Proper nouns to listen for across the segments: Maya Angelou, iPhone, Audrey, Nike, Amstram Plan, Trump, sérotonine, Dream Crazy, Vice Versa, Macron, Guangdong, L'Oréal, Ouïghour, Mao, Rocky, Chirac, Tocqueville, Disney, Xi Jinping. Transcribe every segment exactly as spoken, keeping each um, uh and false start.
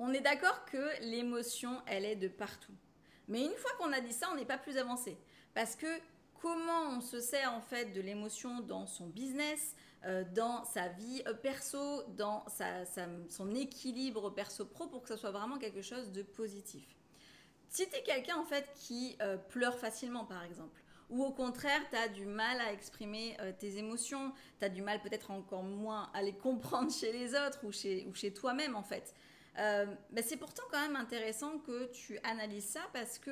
On est d'accord que l'émotion, elle est de partout. Mais une fois qu'on a dit ça, on n'est pas plus avancé. Parce que comment on se sert en fait de l'émotion dans son business, euh, dans sa vie perso, dans sa, sa, son équilibre perso-pro pour que ça soit vraiment quelque chose de positif. Si tu es quelqu'un en fait qui euh, pleure facilement par exemple, ou au contraire, tu as du mal à exprimer euh, tes émotions, tu as du mal peut-être encore moins à les comprendre chez les autres ou chez, ou chez toi-même en fait. Euh, ben c'est pourtant quand même intéressant que tu analyses ça parce que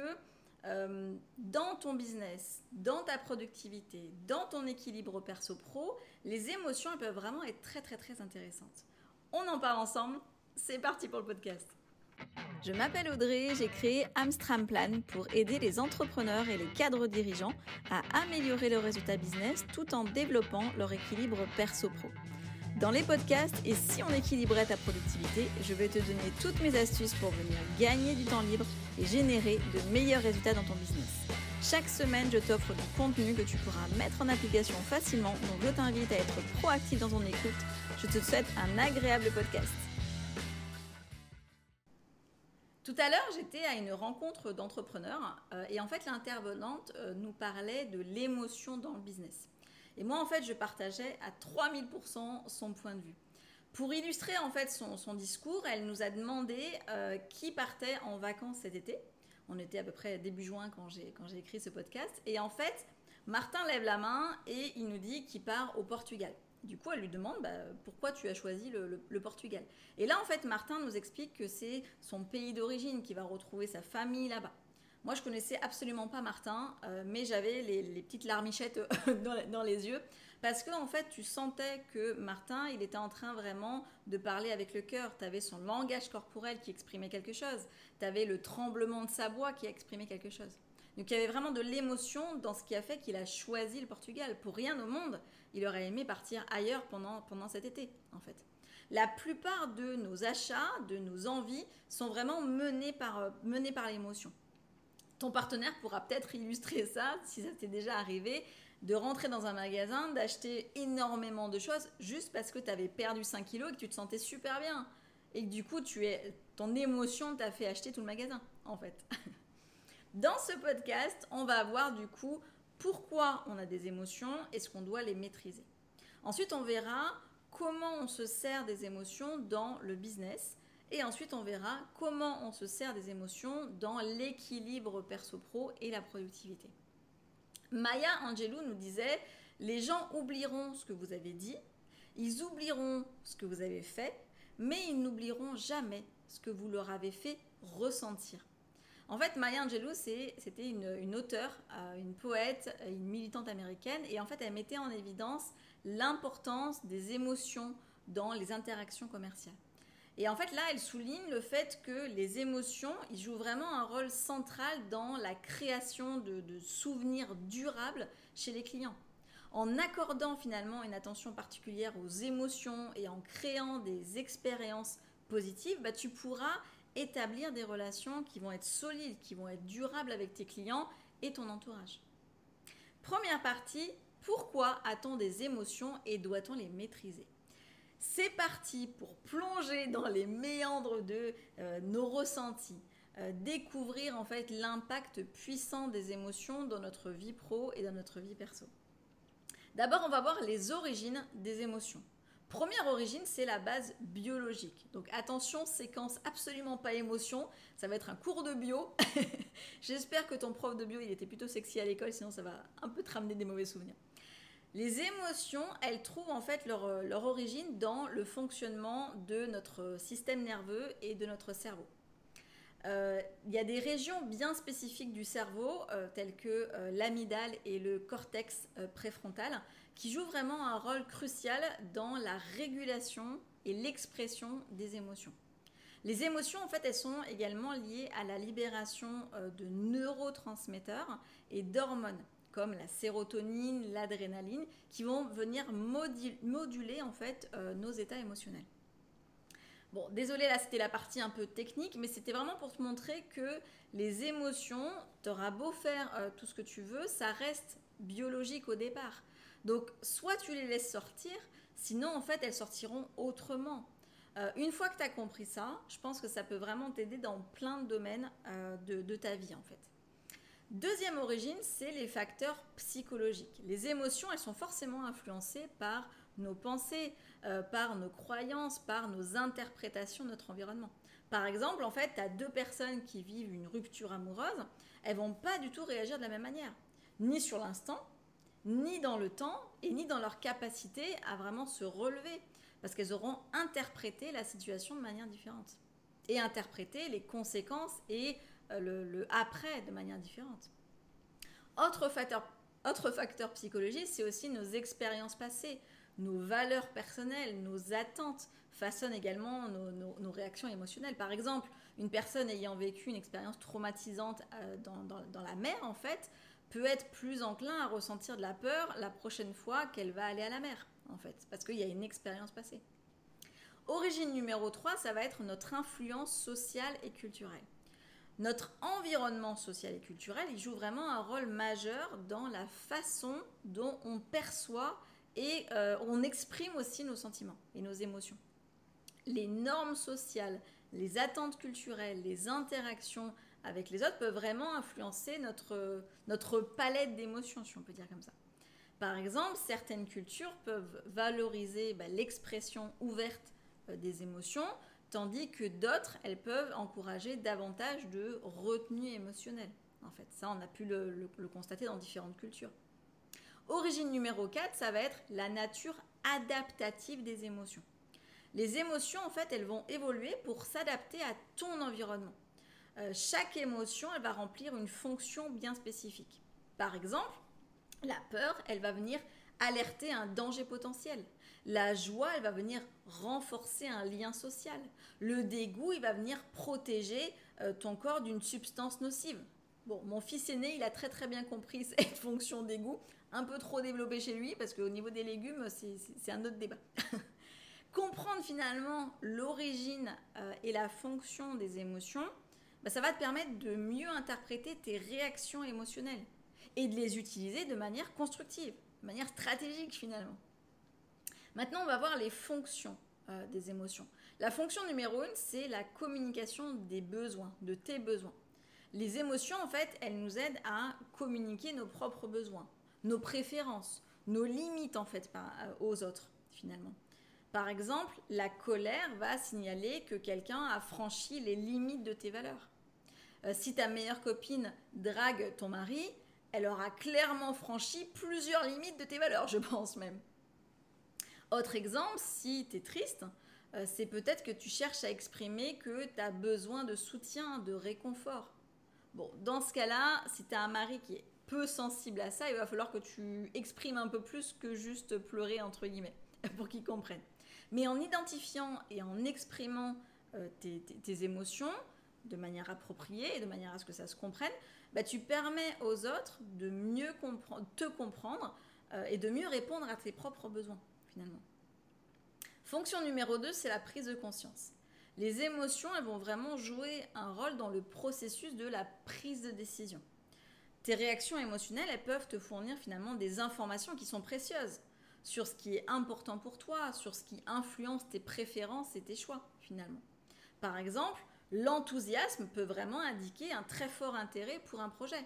euh, dans ton business, dans ta productivité, dans ton équilibre perso-pro, les émotions elles peuvent vraiment être très très très intéressantes. On en parle ensemble, c'est parti pour le podcast. Je m'appelle Audrey, j'ai créé Amstram Plan pour aider les entrepreneurs et les cadres dirigeants à améliorer leurs résultats business tout en développant leur équilibre perso-pro. Dans les podcasts et si on équilibrait ta productivité, je vais te donner toutes mes astuces pour venir gagner du temps libre et générer de meilleurs résultats dans ton business. Chaque semaine, je t'offre du contenu que tu pourras mettre en application facilement, donc je t'invite à être proactif dans ton écoute. Je te souhaite un agréable podcast. Tout à l'heure, j'étais à une rencontre d'entrepreneurs euh, et en fait, l'intervenante euh, nous parlait de l'émotion dans le business. Et moi, en fait, je partageais à trois mille pour cent son point de vue. Pour illustrer en fait son, son discours, elle nous a demandé euh, qui partait en vacances cet été. On était à peu près début juin quand j'ai, quand j'ai écrit ce podcast. Et en fait, Martin lève la main et il nous dit qu'il part au Portugal. Du coup, elle lui demande bah, pourquoi tu as choisi le, le, le Portugal. Et là, en fait, Martin nous explique que c'est son pays d'origine, qu'il va retrouver sa famille là-bas. Moi, je connaissais absolument pas Martin, euh, mais j'avais les, les petites larmichettes dans, les, dans les yeux parce que, en fait, tu sentais que Martin, il était en train vraiment de parler avec le cœur. Tu avais son langage corporel qui exprimait quelque chose. Tu avais le tremblement de sa voix qui exprimait quelque chose. Donc, il y avait vraiment de l'émotion dans ce qui a fait qu'il a choisi le Portugal. Pour rien au monde, il aurait aimé partir ailleurs pendant, pendant cet été, en fait. La plupart de nos achats, de nos envies, sont vraiment menés par, menés par l'émotion. Ton partenaire pourra peut-être illustrer ça, si ça t'est déjà arrivé, de rentrer dans un magasin, d'acheter énormément de choses juste parce que tu avais perdu cinq kilos et que tu te sentais super bien. Et que du coup, tu es, ton émotion t'a fait acheter tout le magasin, en fait. Dans ce podcast, on va voir du coup pourquoi on a des émotions et ce qu'on doit les maîtriser. Ensuite, on verra comment on se sert des émotions dans le business. Et ensuite, on verra comment on se sert des émotions dans l'équilibre perso-pro et la productivité. Maya Angelou nous disait « Les gens oublieront ce que vous avez dit, ils oublieront ce que vous avez fait, mais ils n'oublieront jamais ce que vous leur avez fait ressentir. » En fait, Maya Angelou, c'est, c'était une, une auteure, une poète, une militante américaine. Et en fait, elle mettait en évidence l'importance des émotions dans les interactions commerciales. Et en fait, là, elle souligne le fait que les émotions, ils jouent vraiment un rôle central dans la création de, de souvenirs durables chez les clients. En accordant finalement une attention particulière aux émotions et en créant des expériences positives, bah, tu pourras établir des relations qui vont être solides, qui vont être durables avec tes clients et ton entourage. Première partie, pourquoi a-t-on des émotions et doit-on les maîtriser ? C'est parti pour plonger dans les méandres de euh, nos ressentis, euh, découvrir en fait l'impact puissant des émotions dans notre vie pro et dans notre vie perso. D'abord, on va voir les origines des émotions. Première origine, c'est la base biologique. Donc attention, séquence absolument pas émotion, ça va être un cours de bio. J'espère que ton prof de bio, il était plutôt sexy à l'école, sinon ça va un peu te ramener des mauvais souvenirs. Les émotions, elles trouvent en fait leur, leur origine dans le fonctionnement de notre système nerveux et de notre cerveau. Euh, il y a des régions bien spécifiques du cerveau, euh, telles que euh, l'amygdale et le cortex euh, préfrontal, qui jouent vraiment un rôle crucial dans la régulation et l'expression des émotions. Les émotions, en fait, elles sont également liées à la libération euh, de neurotransmetteurs et d'hormones, comme la sérotonine, l'adrénaline, qui vont venir moduler en fait euh, nos états émotionnels. Bon, désolé, là c'était la partie un peu technique, mais c'était vraiment pour te montrer que les émotions, t'auras beau faire euh, tout ce que tu veux, ça reste biologique au départ. Donc, soit tu les laisses sortir, sinon en fait elles sortiront autrement. Euh, une fois que tu as compris ça, je pense que ça peut vraiment t'aider dans plein de domaines euh, de, de ta vie en fait. Deuxième origine, c'est les facteurs psychologiques. Les émotions, elles sont forcément influencées par nos pensées, euh, par nos croyances, par nos interprétations de notre environnement. Par exemple, en fait, tu as deux personnes qui vivent une rupture amoureuse, elles vont pas du tout réagir de la même manière, ni sur l'instant, ni dans le temps, et ni dans leur capacité à vraiment se relever, parce qu'elles auront interprété la situation de manière différente, et interprété les conséquences et le, le après de manière différente. Autre facteur, autre facteur psychologique, c'est aussi nos expériences passées. Nos valeurs personnelles, nos attentes façonnent également nos, nos, nos réactions émotionnelles. Par exemple, une personne ayant vécu une expérience traumatisante dans, dans, dans la mer, en fait, peut être plus enclin à ressentir de la peur la prochaine fois qu'elle va aller à la mer, en fait, parce qu'il y a une expérience passée. Origine numéro trois, ça va être notre influence sociale et culturelle. Notre environnement social et culturel, il joue vraiment un rôle majeur dans la façon dont on perçoit et euh, on exprime aussi nos sentiments et nos émotions. Les normes sociales, les attentes culturelles, les interactions avec les autres peuvent vraiment influencer notre, notre palette d'émotions, si on peut dire comme ça. Par exemple, certaines cultures peuvent valoriser bah, l'expression ouverte euh, des émotions, tandis que d'autres, elles peuvent encourager davantage de retenue émotionnelle. En fait, ça, on a pu le, le, le constater dans différentes cultures. Origine numéro quatre, ça va être la nature adaptative des émotions. Les émotions, en fait, elles vont évoluer pour s'adapter à ton environnement. Euh, chaque émotion, elle va remplir une fonction bien spécifique. Par exemple, la peur, elle va venir alerter un danger potentiel. La joie, elle va venir renforcer un lien social. Le dégoût, il va venir protéger euh, ton corps d'une substance nocive. Bon, mon fils aîné, il a très très bien compris cette fonction dégoût, un peu trop développée chez lui, parce qu'au niveau des légumes, c'est, c'est, c'est un autre débat. Comprendre finalement l'origine euh, et la fonction des émotions, bah, ça va te permettre de mieux interpréter tes réactions émotionnelles et de les utiliser de manière constructive, de manière stratégique finalement. Maintenant, on va voir les fonctions euh, des émotions. La fonction numéro une, c'est la communication des besoins, de tes besoins. Les émotions, en fait, elles nous aident à communiquer nos propres besoins, nos préférences, nos limites, en fait, aux autres, finalement. Par exemple, la colère va signaler que quelqu'un a franchi les limites de tes valeurs. Euh, si ta meilleure copine drague ton mari, elle aura clairement franchi plusieurs limites de tes valeurs, je pense même. Autre exemple, si tu es triste, euh, c'est peut-être que tu cherches à exprimer que tu as besoin de soutien, de réconfort. Bon, dans ce cas-là, si tu as un mari qui est peu sensible à ça, il va falloir que tu exprimes un peu plus que juste pleurer, entre guillemets, pour qu'il comprenne. Mais en identifiant et en exprimant euh, tes, tes, tes émotions de manière appropriée et de manière à ce que ça se comprenne, bah, tu permets aux autres de mieux compre- te comprendre euh, et de mieux répondre à tes propres besoins, finalement. Fonction numéro deux, c'est la prise de conscience. Les émotions, elles vont vraiment jouer un rôle dans le processus de la prise de décision. Tes réactions émotionnelles, elles peuvent te fournir finalement des informations qui sont précieuses sur ce qui est important pour toi, sur ce qui influence tes préférences et tes choix finalement. Par exemple, l'enthousiasme peut vraiment indiquer un très fort intérêt pour un projet.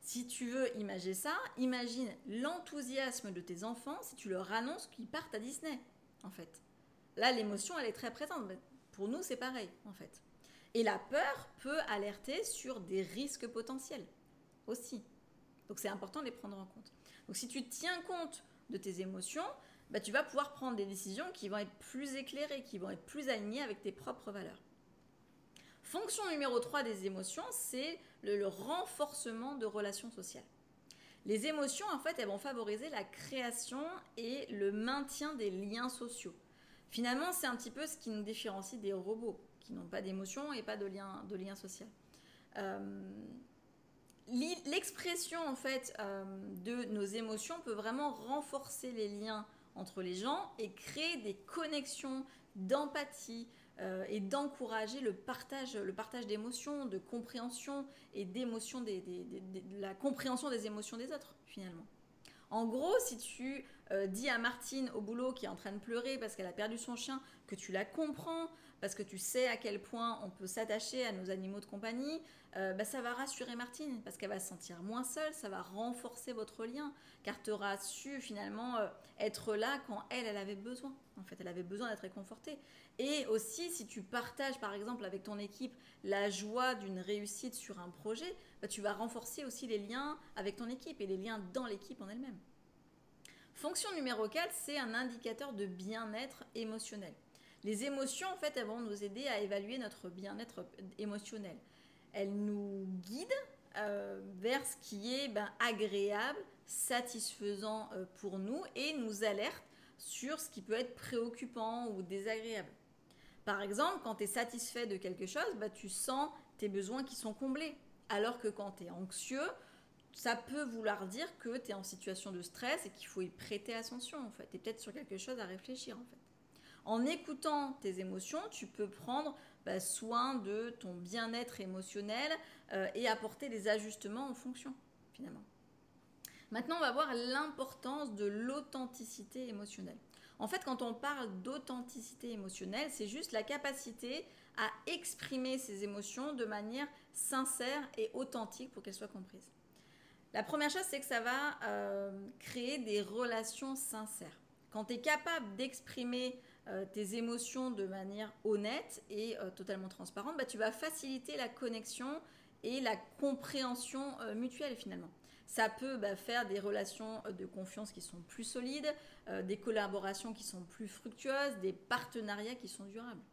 Si tu veux imaginer ça, imagine l'enthousiasme de tes enfants si tu leur annonces qu'ils partent à Disney, en fait. Là, l'émotion, elle est très présente. Pour nous, c'est pareil, en fait. Et la peur peut alerter sur des risques potentiels aussi. Donc, c'est important de les prendre en compte. Donc, si tu tiens compte de tes émotions, bah, tu vas pouvoir prendre des décisions qui vont être plus éclairées, qui vont être plus alignées avec tes propres valeurs. Fonction numéro trois des émotions, c'est le, le renforcement de relations sociales. Les émotions, en fait, elles vont favoriser la création et le maintien des liens sociaux. Finalement, c'est un petit peu ce qui nous différencie des robots, qui n'ont pas d'émotion et pas de lien, de lien social. Euh, l'expression, en fait, euh, de nos émotions peut vraiment renforcer les liens entre les gens et créer des connexions d'empathie euh, et d'encourager le partage, le partage d'émotions, de compréhension et d'émotions des, des, des, des, de la compréhension des émotions des autres, finalement. En gros, si tu euh, dis à Martine au boulot qui est en train de pleurer parce qu'elle a perdu son chien, que tu la comprends, parce que tu sais à quel point on peut s'attacher à nos animaux de compagnie, euh, bah, ça va rassurer Martine parce qu'elle va se sentir moins seule, ça va renforcer votre lien, car tu auras su finalement euh, être là quand elle, elle avait besoin. En fait, elle avait besoin d'être réconfortée. Et aussi, si tu partages par exemple avec ton équipe la joie d'une réussite sur un projet, bah, tu vas renforcer aussi les liens avec ton équipe et les liens dans l'équipe en elle-même. Fonction numéro quatre, c'est un indicateur de bien-être émotionnel. Les émotions, en fait, elles vont nous aider à évaluer notre bien-être émotionnel. Elles nous guident euh, vers ce qui est ben, agréable, satisfaisant euh, pour nous et nous alertent sur ce qui peut être préoccupant ou désagréable. Par exemple, quand tu es satisfait de quelque chose, ben, tu sens tes besoins qui sont comblés. Alors que quand tu es anxieux, ça peut vouloir dire que tu es en situation de stress et qu'il faut y prêter attention, en fait. Tu es peut-être sur quelque chose à réfléchir, en fait. En écoutant tes émotions, tu peux prendre bah, soin de ton bien-être émotionnel euh, et apporter des ajustements en fonction, finalement. Maintenant, on va voir l'importance de l'authenticité émotionnelle. En fait, quand on parle d'authenticité émotionnelle, c'est juste la capacité à exprimer ses émotions de manière sincère et authentique pour qu'elles soient comprises. La première chose, c'est que ça va euh, créer des relations sincères. Quand tu es capable d'exprimer Euh, tes émotions de manière honnête et euh, totalement transparente, bah, tu vas faciliter la connexion et la compréhension euh, mutuelle finalement. Ça peut bah, faire des relations de confiance qui sont plus solides, euh, des collaborations qui sont plus fructueuses, des partenariats qui sont durables.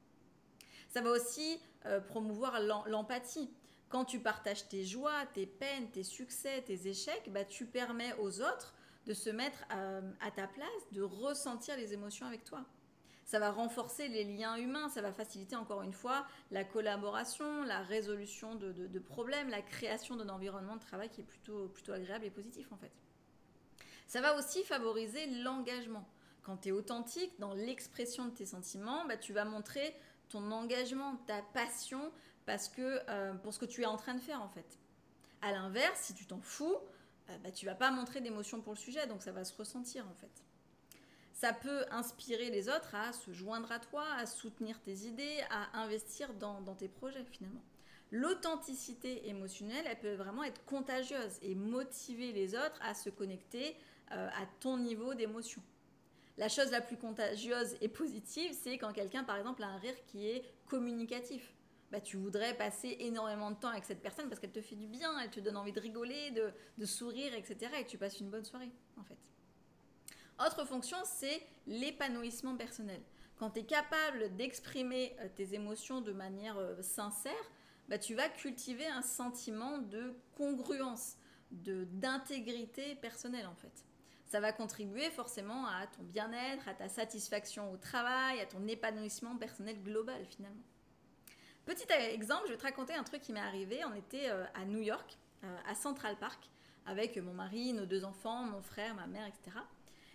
Ça va aussi euh, promouvoir l'em- l'empathie. Quand tu partages tes joies, tes peines, tes succès, tes échecs, bah, tu permets aux autres de se mettre euh, à ta place, de ressentir les émotions avec toi. Ça va renforcer les liens humains, ça va faciliter encore une fois la collaboration, la résolution de, de, de problèmes, la création d'un environnement de travail qui est plutôt, plutôt agréable et positif en fait. Ça va aussi favoriser l'engagement. Quand tu es authentique dans l'expression de tes sentiments, bah, tu vas montrer ton engagement, ta passion parce que, euh, pour ce que tu es en train de faire en fait. À l'inverse, si tu t'en fous, euh, bah, tu ne vas pas montrer d'émotion pour le sujet, donc ça va se ressentir en fait. Ça peut inspirer les autres à se joindre à toi, à soutenir tes idées, à investir dans, dans tes projets finalement. L'authenticité émotionnelle, elle peut vraiment être contagieuse et motiver les autres à se connecter euh, à ton niveau d'émotion. La chose la plus contagieuse et positive, c'est quand quelqu'un par exemple a un rire qui est communicatif. Bah, tu voudrais passer énormément de temps avec cette personne parce qu'elle te fait du bien, elle te donne envie de rigoler, de, de sourire, et cetera. Et tu passes une bonne soirée en fait. Autre fonction, c'est l'épanouissement personnel. Quand tu es capable d'exprimer tes émotions de manière sincère, bah tu vas cultiver un sentiment de congruence, de, d'intégrité personnelle en fait. Ça va contribuer forcément à ton bien-être, à ta satisfaction au travail, à ton épanouissement personnel global finalement. Petit exemple, je vais te raconter un truc qui m'est arrivé. On était à New York, à Central Park, avec mon mari, nos deux enfants, mon frère, ma mère, et cetera.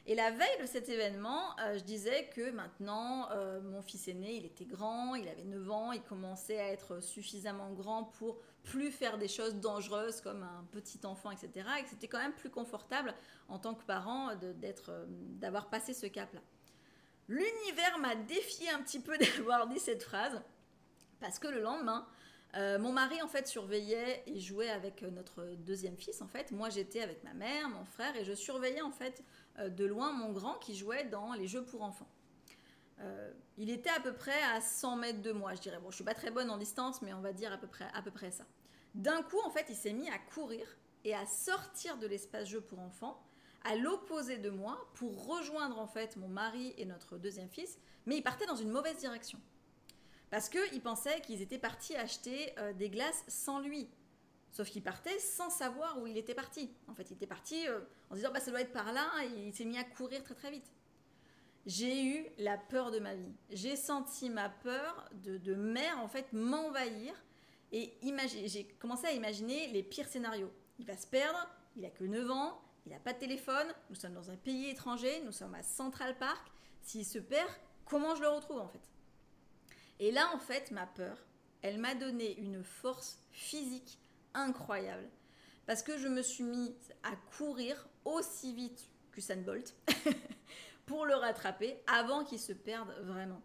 Et la veille de cet événement, euh, je disais que maintenant, euh, mon fils aîné, il était grand, il avait neuf ans, il commençait à être suffisamment grand pour plus faire des choses dangereuses comme un petit enfant, et cetera. Et que c'était quand même plus confortable en tant que parent de, d'être, euh, d'avoir passé ce cap-là. L'univers m'a défié un petit peu d'avoir dit cette phrase parce que le lendemain, Euh, mon mari en fait surveillait et jouait avec notre deuxième fils en fait. Moi j'étais avec ma mère, mon frère et je surveillais en fait euh, de loin mon grand qui jouait dans les jeux pour enfants. Euh, il était à peu près à cent mètres de moi, je dirais. Bon, je suis pas très bonne en distance mais on va dire à peu près, à peu près ça. D'un coup en fait il s'est mis à courir et à sortir de l'espace jeux pour enfants à l'opposé de moi pour rejoindre en fait mon mari et notre deuxième fils, mais il partait dans une mauvaise direction. Parce qu'ils pensaient qu'ils étaient partis acheter euh, des glaces sans lui. Sauf qu'il partait sans savoir où il était parti. En fait, il était parti euh, en se disant bah, « ça doit être par là » et il s'est mis à courir très très vite. J'ai eu la peur de ma vie. J'ai senti ma peur de, de mère en fait, m'envahir et imagine, j'ai commencé à imaginer les pires scénarios. Il va se perdre, il a que neuf ans, il n'a pas de téléphone, nous sommes dans un pays étranger, nous sommes à Central Park. S'il se perd, comment je le retrouve en fait ? Et là, en fait, ma peur, elle m'a donné une force physique incroyable parce que je me suis mise à courir aussi vite qu'Usain Bolt, pour le rattraper avant qu'il se perde vraiment.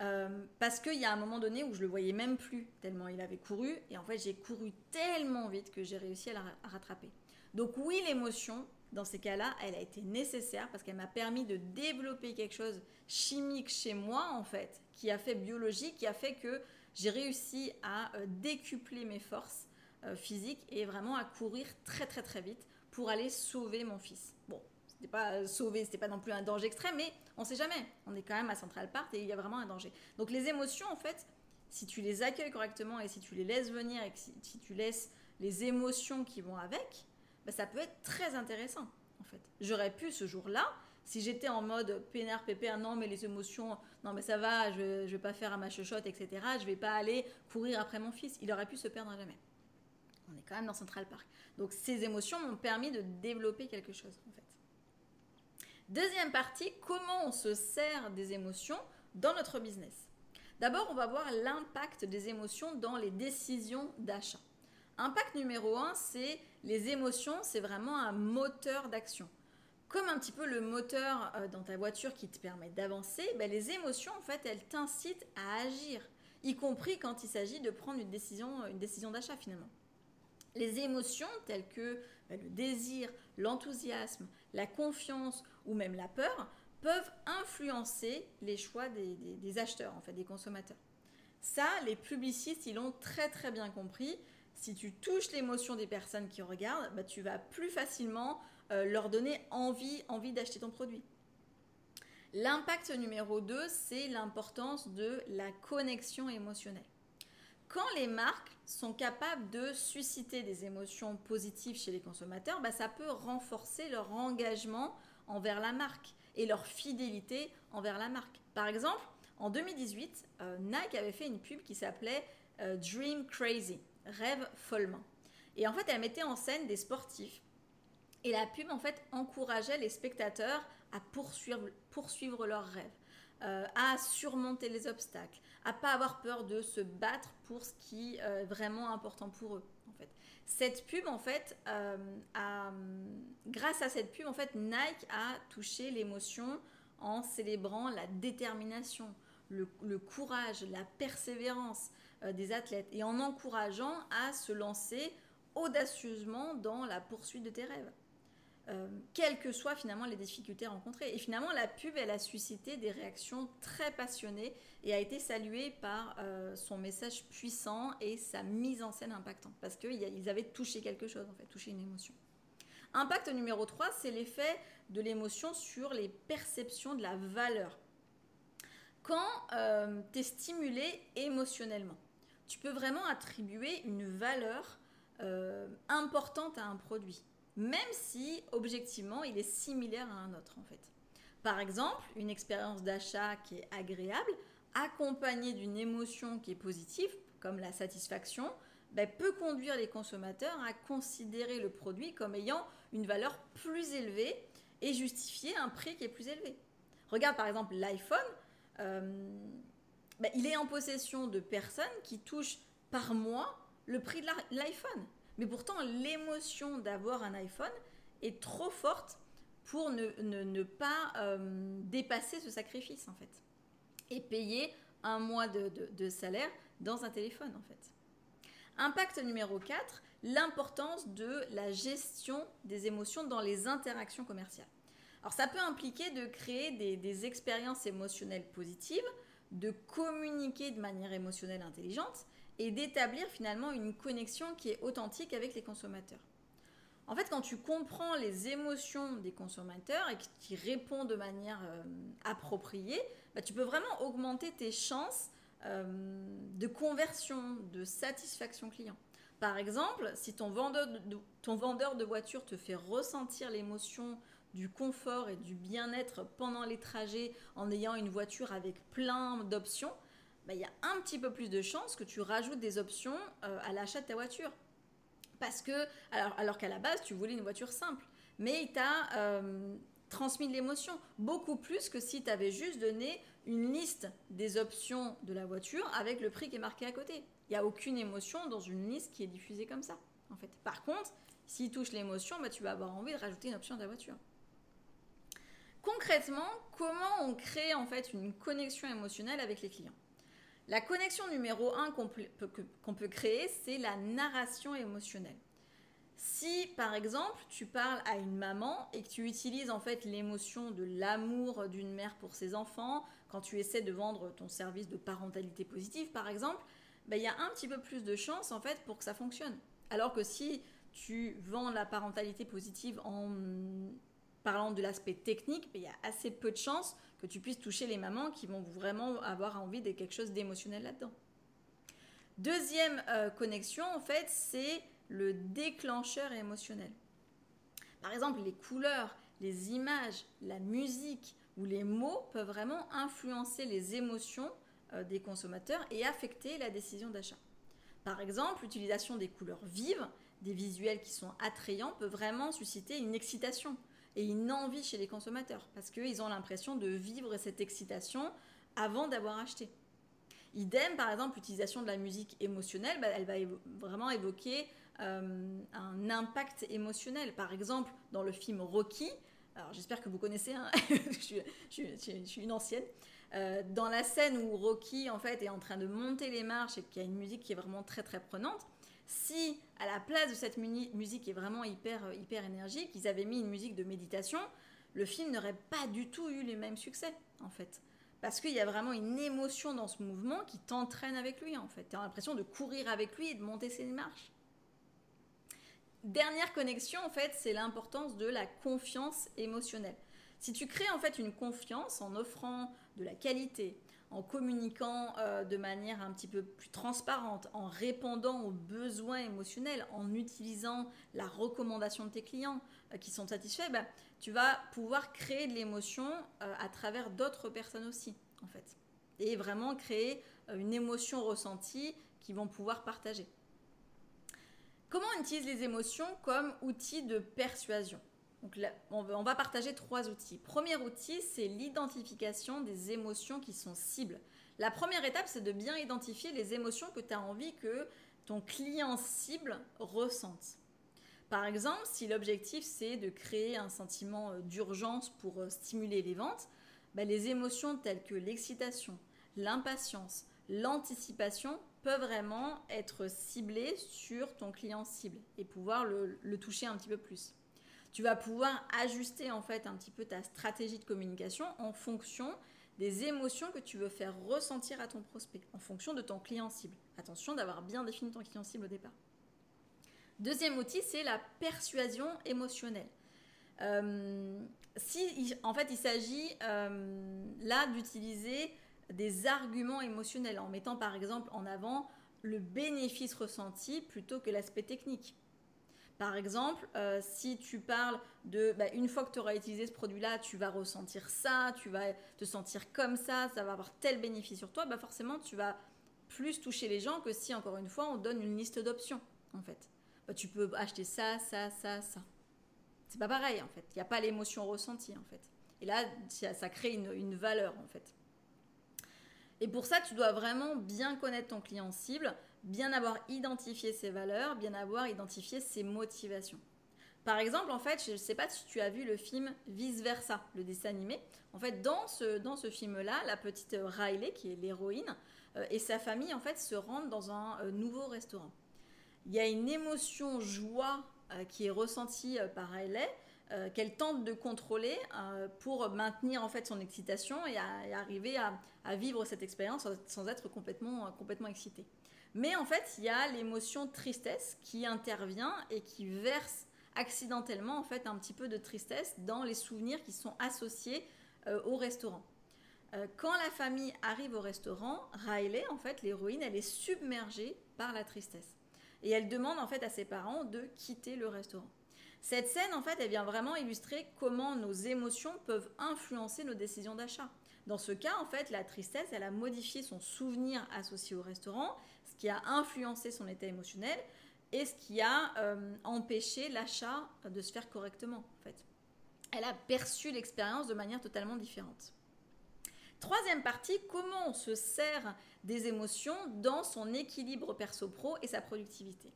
Euh, parce qu'il y a un moment donné où je le voyais même plus, tellement il avait couru, et en fait j'ai couru tellement vite que j'ai réussi à la à rattraper. Donc oui, l'émotion, dans ces cas-là, elle a été nécessaire parce qu'elle m'a permis de développer quelque chose chimique chez moi, en fait, qui a fait biologique, qui a fait que j'ai réussi à euh, décupler mes forces euh, physiques et vraiment à courir très très très vite pour aller sauver mon fils. Bon, c'était pas euh, sauver, c'était pas non plus un danger extrême, mais on sait jamais. On est quand même à Central Park et il y a vraiment un danger. Donc les émotions, en fait, si tu les accueilles correctement et si tu les laisses venir et que si, si tu laisses les émotions qui vont avec, ben, ça peut être très intéressant, en fait. J'aurais pu, ce jour-là, si j'étais en mode pénard, pépère, non, mais les émotions, non, mais ça va, je ne vais pas faire à ma chuchote, et cetera. Je ne vais pas aller courir après mon fils. Il aurait pu se perdre à jamais. On est quand même dans Central Park. Donc, ces émotions m'ont permis de développer quelque chose, en fait. Deuxième partie, comment on se sert des émotions dans notre business. D'abord, on va voir l'impact des émotions dans les décisions d'achat. Impact numéro un, c'est les émotions, c'est vraiment un moteur d'action. Comme un petit peu le moteur dans ta voiture qui te permet d'avancer, ben les émotions, en fait, elles t'incitent à agir, y compris quand il s'agit de prendre une décision, une décision d'achat finalement. Les émotions telles que ben, le désir, l'enthousiasme, la confiance ou même la peur peuvent influencer les choix des, des, des acheteurs, en fait, des consommateurs. Ça, les publicistes, ils l'ont très très bien compris. Si tu touches l'émotion des personnes qui regardent, bah, tu vas plus facilement euh, leur donner envie, envie d'acheter ton produit. L'impact numéro deux, c'est l'importance de la connexion émotionnelle. Quand les marques sont capables de susciter des émotions positives chez les consommateurs, bah, ça peut renforcer leur engagement envers la marque et leur fidélité envers la marque. Par exemple, en deux mille dix-huit, euh, Nike avait fait une pub qui s'appelait euh, « Dream Crazy ». Rêve follement. Et en fait, elle mettait en scène des sportifs. Et la pub, en fait, encourageait les spectateurs à poursuivre, poursuivre leurs rêves, euh, à surmonter les obstacles, à pas avoir peur de se battre pour ce qui est euh, vraiment important pour eux, en fait. Cette pub, en fait, euh, a, grâce à cette pub, en fait, Nike a touché l'émotion en célébrant la détermination, le, le courage, la persévérance des athlètes et en encourageant à se lancer audacieusement dans la poursuite de tes rêves, euh, quelles que soient finalement les difficultés rencontrées. Et finalement, la pub, elle a suscité des réactions très passionnées et a été saluée par euh, son message puissant et sa mise en scène impactante parce qu'ils avaient touché quelque chose, en fait, touché une émotion. Impact numéro trois, c'est l'effet de l'émotion sur les perceptions de la valeur. Quand euh, tu es stimulé émotionnellement, tu peux vraiment attribuer une valeur euh, importante à un produit, même si, objectivement, il est similaire à un autre, en fait. Par exemple, une expérience d'achat qui est agréable, accompagnée d'une émotion qui est positive, comme la satisfaction, ben, peut conduire les consommateurs à considérer le produit comme ayant une valeur plus élevée et justifier un prix qui est plus élevé. Regarde par exemple l'iPhone. Euh, Ben, il est en possession de personnes qui touchent par mois le prix de la, l'iPhone. Mais pourtant, l'émotion d'avoir un iPhone est trop forte pour ne, ne, ne pas euh, dépasser ce sacrifice, en fait. Et payer un mois de, de, de salaire dans un téléphone, en fait. Impact numéro quatre, l'importance de la gestion des émotions dans les interactions commerciales. Alors, ça peut impliquer de créer des, des expériences émotionnelles positives, de communiquer de manière émotionnelle intelligente et d'établir finalement une connexion qui est authentique avec les consommateurs. En fait, quand tu comprends les émotions des consommateurs et que tu réponds de manière euh, appropriée, bah, tu peux vraiment augmenter tes chances euh, de conversion, de satisfaction client. Par exemple, si ton vendeur de, ton vendeur de voiture te fait ressentir l'émotion du confort et du bien-être pendant les trajets en ayant une voiture avec plein d'options, bah, y a un petit peu plus de chances que tu rajoutes des options euh, à l'achat de ta voiture. Parce que, alors, alors qu'à la base, tu voulais une voiture simple, mais il t'a euh, transmis de l'émotion, beaucoup plus que si tu avais juste donné une liste des options de la voiture avec le prix qui est marqué à côté. Il n'y a aucune émotion dans une liste qui est diffusée comme ça, en fait. Par contre, s'il touche l'émotion, bah, tu vas avoir envie de rajouter une option à ta voiture. Concrètement, comment on crée en fait une connexion émotionnelle avec les clients ? La connexion numéro un qu'on peut, qu'on peut créer, c'est la narration émotionnelle. Si, par exemple, tu parles à une maman et que tu utilises en fait l'émotion de l'amour d'une mère pour ses enfants, quand tu essaies de vendre ton service de parentalité positive, par exemple, ben, il y a un petit peu plus de chance en fait pour que ça fonctionne. Alors que si tu vends la parentalité positive en parlant de l'aspect technique, ben, il y a assez peu de chances que tu puisses toucher les mamans qui vont vraiment avoir envie de quelque chose d'émotionnel là-dedans. Deuxième euh, connexion, en fait, c'est le déclencheur émotionnel. Par exemple, les couleurs, les images, la musique ou les mots peuvent vraiment influencer les émotions euh, des consommateurs et affecter la décision d'achat. Par exemple, l'utilisation des couleurs vives, des visuels qui sont attrayants peut vraiment susciter une excitation et une envie chez les consommateurs parce qu'ils ont l'impression de vivre cette excitation avant d'avoir acheté. Idem, par exemple, l'utilisation de la musique émotionnelle, bah, elle va évo- vraiment évoquer euh, un impact émotionnel. Par exemple, dans le film Rocky, alors j'espère que vous connaissez, hein, je, suis, je, je, je suis une ancienne, euh, dans la scène où Rocky en fait, est en train de monter les marches et qu'il y a une musique qui est vraiment très très prenante, si à la place de cette muni- musique qui est vraiment hyper, hyper énergique, ils avaient mis une musique de méditation, le film n'aurait pas du tout eu les mêmes succès en fait. Parce qu'il y a vraiment une émotion dans ce mouvement qui t'entraîne avec lui, en fait. Tu as l'impression de courir avec lui et de monter ses marches. Dernière connexion, en fait, c'est l'importance de la confiance émotionnelle. Si tu crées, en fait, une confiance en offrant de la qualité, en communiquant euh, de manière un petit peu plus transparente, en répondant aux besoins émotionnels, en utilisant la recommandation de tes clients euh, qui sont satisfaits, bah, tu vas pouvoir créer de l'émotion euh, à travers d'autres personnes aussi, en fait. Et vraiment créer euh, une émotion ressentie qu'ils vont pouvoir partager. Comment on utilise les émotions comme outil de persuasion ? Donc là, on va partager trois outils. Premier outil, c'est l'identification des émotions qui sont cibles. La première étape, c'est de bien identifier les émotions que tu as envie que ton client cible ressente. Par exemple, si l'objectif, c'est de créer un sentiment d'urgence pour stimuler les ventes, bah, les émotions telles que l'excitation, l'impatience, l'anticipation peuvent vraiment être ciblées sur ton client cible et pouvoir le, le toucher un petit peu plus. Tu vas pouvoir ajuster en fait un petit peu ta stratégie de communication en fonction des émotions que tu veux faire ressentir à ton prospect, en fonction de ton client cible. Attention d'avoir bien défini ton client cible au départ. Deuxième outil, c'est la persuasion émotionnelle. Euh, si, en fait, il s'agit euh, là d'utiliser des arguments émotionnels en mettant par exemple en avant le bénéfice ressenti plutôt que l'aspect technique. Par exemple, euh, si tu parles de bah, « une fois que tu auras utilisé ce produit-là, tu vas ressentir ça, tu vas te sentir comme ça, ça va avoir tel bénéfice sur toi bah, », forcément, tu vas plus toucher les gens que si, encore une fois, on donne une liste d'options, en fait. Bah, tu peux acheter ça, ça, ça, ça. C'est pas pareil, en fait. Il n'y a pas l'émotion ressentie, en fait. Et là, ça crée une, une valeur, en fait. Et pour ça, tu dois vraiment bien connaître ton client cible, bien avoir identifié ses valeurs, bien avoir identifié ses motivations. Par exemple, en fait, je ne sais pas si tu as vu le film Vice Versa, le dessin animé. En fait, dans ce, dans ce film-là, la petite Riley, qui est l'héroïne, euh, et sa famille, en fait, se rendent dans un euh, nouveau restaurant. Il y a une émotion joie euh, qui est ressentie euh, par Riley, euh, qu'elle tente de contrôler euh, pour maintenir, en fait, son excitation et, à, et arriver à, à vivre cette expérience sans, sans être complètement, euh, complètement excitée. Mais en fait, il y a l'émotion tristesse qui intervient et qui verse accidentellement en fait, un petit peu de tristesse dans les souvenirs qui sont associés euh, au restaurant. Euh, quand la famille arrive au restaurant, Riley, en fait, l'héroïne, elle est submergée par la tristesse. Et elle demande en fait, à ses parents de quitter le restaurant. Cette scène, en fait, elle vient vraiment illustrer comment nos émotions peuvent influencer nos décisions d'achat. Dans ce cas, en fait, la tristesse, elle a modifié son souvenir associé au restaurant, ce qui a influencé son état émotionnel et ce qui a euh, empêché l'achat de se faire correctement, en fait. Elle a perçu l'expérience de manière totalement différente. Troisième partie, comment on se sert des émotions dans son équilibre perso-pro et sa productivité ?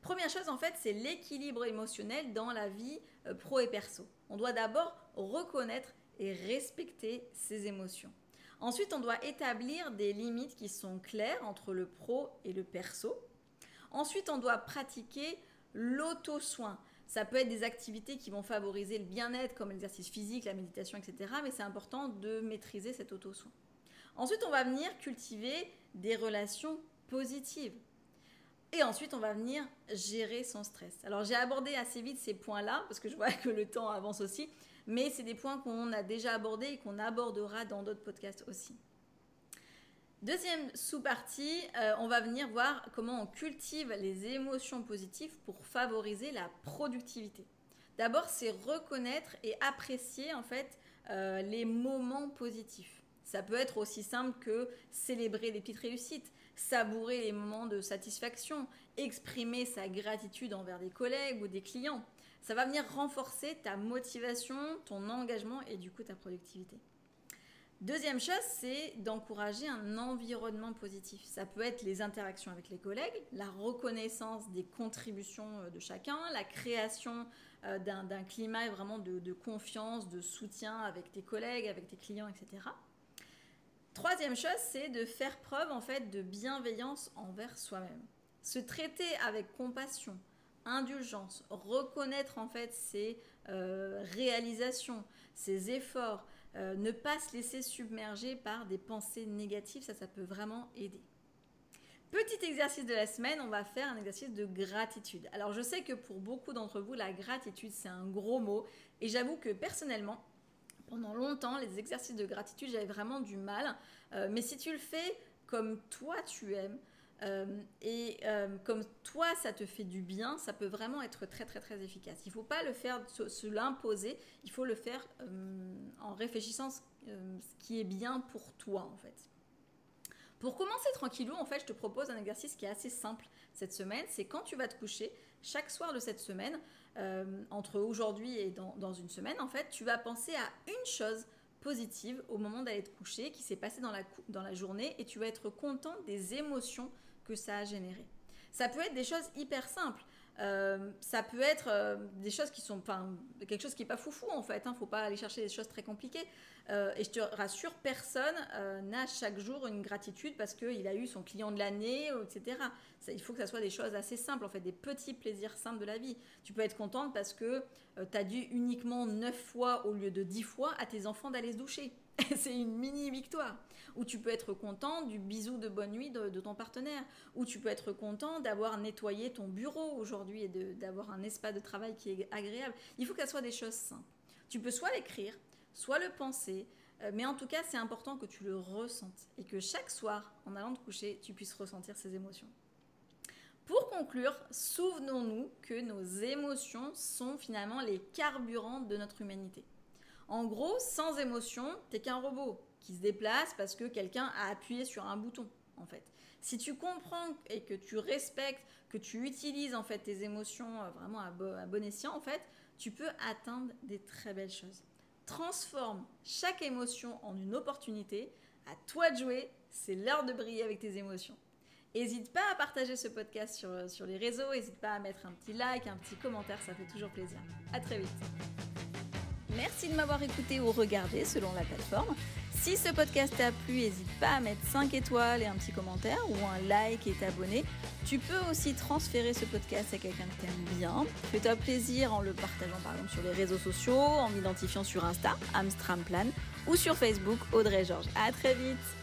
Première chose, en fait, c'est l'équilibre émotionnel dans la vie euh, pro et perso. On doit d'abord reconnaître et respecter ses émotions. Ensuite, on doit établir des limites qui sont claires entre le pro et le perso. Ensuite, on doit pratiquer l'auto-soin. Ça peut être des activités qui vont favoriser le bien-être, comme l'exercice physique, la méditation, et cetera. Mais c'est important de maîtriser cet auto-soin. Ensuite, on va venir cultiver des relations positives. Et ensuite, on va venir gérer son stress. Alors, j'ai abordé assez vite ces points-là, parce que je vois que le temps avance aussi, mais c'est des points qu'on a déjà abordés et qu'on abordera dans d'autres podcasts aussi. Deuxième sous-partie, euh, on va venir voir comment on cultive les émotions positives pour favoriser la productivité. D'abord, c'est reconnaître et apprécier en fait euh, les moments positifs. Ça peut être aussi simple que célébrer les petites réussites, savourer les moments de satisfaction, exprimer sa gratitude envers des collègues ou des clients. Ça va venir renforcer ta motivation, ton engagement et du coup ta productivité. Deuxième chose, c'est d'encourager un environnement positif. Ça peut être les interactions avec les collègues, la reconnaissance des contributions de chacun, la création d'un, d'un climat vraiment de, de confiance, de soutien avec tes collègues, avec tes clients, et cetera. Troisième chose, c'est de faire preuve en fait de bienveillance envers soi-même. Se traiter avec compassion, indulgence, reconnaître en fait ses euh, réalisations, ses efforts, euh, ne pas se laisser submerger par des pensées négatives, ça, ça peut vraiment aider. Petit exercice de la semaine, on va faire un exercice de gratitude. Alors je sais que pour beaucoup d'entre vous, la gratitude c'est un gros mot et j'avoue que personnellement, pendant longtemps, les exercices de gratitude, j'avais vraiment du mal. Euh, mais si tu le fais comme toi tu aimes euh, et euh, comme toi ça te fait du bien, ça peut vraiment être très très très efficace. Il ne faut pas le faire, se, se l'imposer, il faut le faire euh, en réfléchissant ce, euh, ce qui est bien pour toi en fait. Pour commencer tranquillou, en fait, je te propose un exercice qui est assez simple cette semaine. C'est quand tu vas te coucher, chaque soir de cette semaine, euh, entre aujourd'hui et dans, dans une semaine, en fait, tu vas penser à une chose positive au moment d'aller te coucher qui s'est passée dans la, dans la journée et tu vas être content des émotions que ça a générées. Ça peut être des choses hyper simples. Euh, ça peut être euh, des choses qui sont, enfin, quelque chose qui n'est pas foufou en fait, hein, faut pas aller chercher des choses très compliquées euh, et je te rassure, personne euh, n'a chaque jour une gratitude parce qu'il a eu son client de l'année, et cetera. Ça, il faut que ça soit des choses assez simples en fait, des petits plaisirs simples de la vie. Tu peux être contente parce que euh, tu as dû uniquement neuf fois au lieu de dix fois à tes enfants d'aller se doucher. C'est une mini victoire. Ou tu peux être content du bisou de bonne nuit de, de ton partenaire. Ou tu peux être content d'avoir nettoyé ton bureau aujourd'hui et de, d'avoir un espace de travail qui est agréable. Il faut que ça soit des choses simples. Tu peux soit l'écrire, soit le penser. Euh, mais en tout cas, c'est important que tu le ressentes. Et que chaque soir, en allant te coucher, tu puisses ressentir ces émotions. Pour conclure, souvenons-nous que nos émotions sont finalement les carburants de notre humanité. En gros, sans émotion, t'es qu'un robot qui se déplace parce que quelqu'un a appuyé sur un bouton, en fait. Si tu comprends et que tu respectes, que tu utilises en fait tes émotions vraiment à bon, à bon escient, en fait, tu peux atteindre des très belles choses. Transforme chaque émotion en une opportunité. À toi de jouer, c'est l'heure de briller avec tes émotions. N'hésite pas à partager ce podcast sur, sur les réseaux, n'hésite pas à mettre un petit like, un petit commentaire, ça fait toujours plaisir. À très vite. Merci de m'avoir écouté ou regardé selon la plateforme. Si ce podcast t'a plu, n'hésite pas à mettre cinq étoiles et un petit commentaire ou un like et t'abonner. Tu peux aussi transférer ce podcast à quelqu'un que t'aimes bien. Fais-toi plaisir en le partageant par exemple sur les réseaux sociaux, en m'identifiant sur Insta, Amstram Plan ou sur Facebook, Audrey Georges. À très vite.